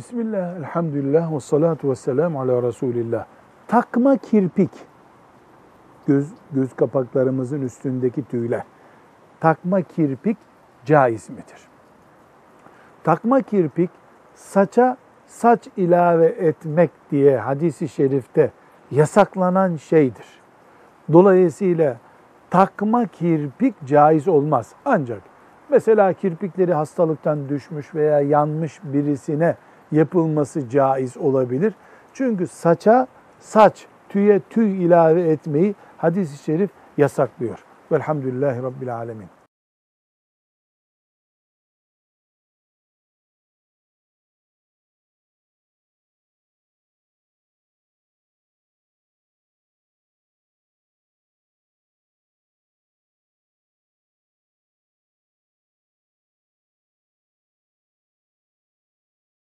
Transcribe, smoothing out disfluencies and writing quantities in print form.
Bismillah, elhamdülillah ve salatu ve selamu ala Resulillah. Takma kirpik, göz kapaklarımızın üstündeki tüyler. Takma kirpik caiz midir? Takma kirpik, saça saç ilave etmek diye hadis-i şerifte yasaklanan şeydir. Dolayısıyla takma kirpik caiz olmaz. Ancak mesela kirpikleri hastalıktan düşmüş veya yanmış birisine yapılması caiz olabilir. Çünkü saça saç, tüye tüy ilave etmeyi hadis-i şerif yasaklıyor. Velhamdülillahi Rabbil alemin.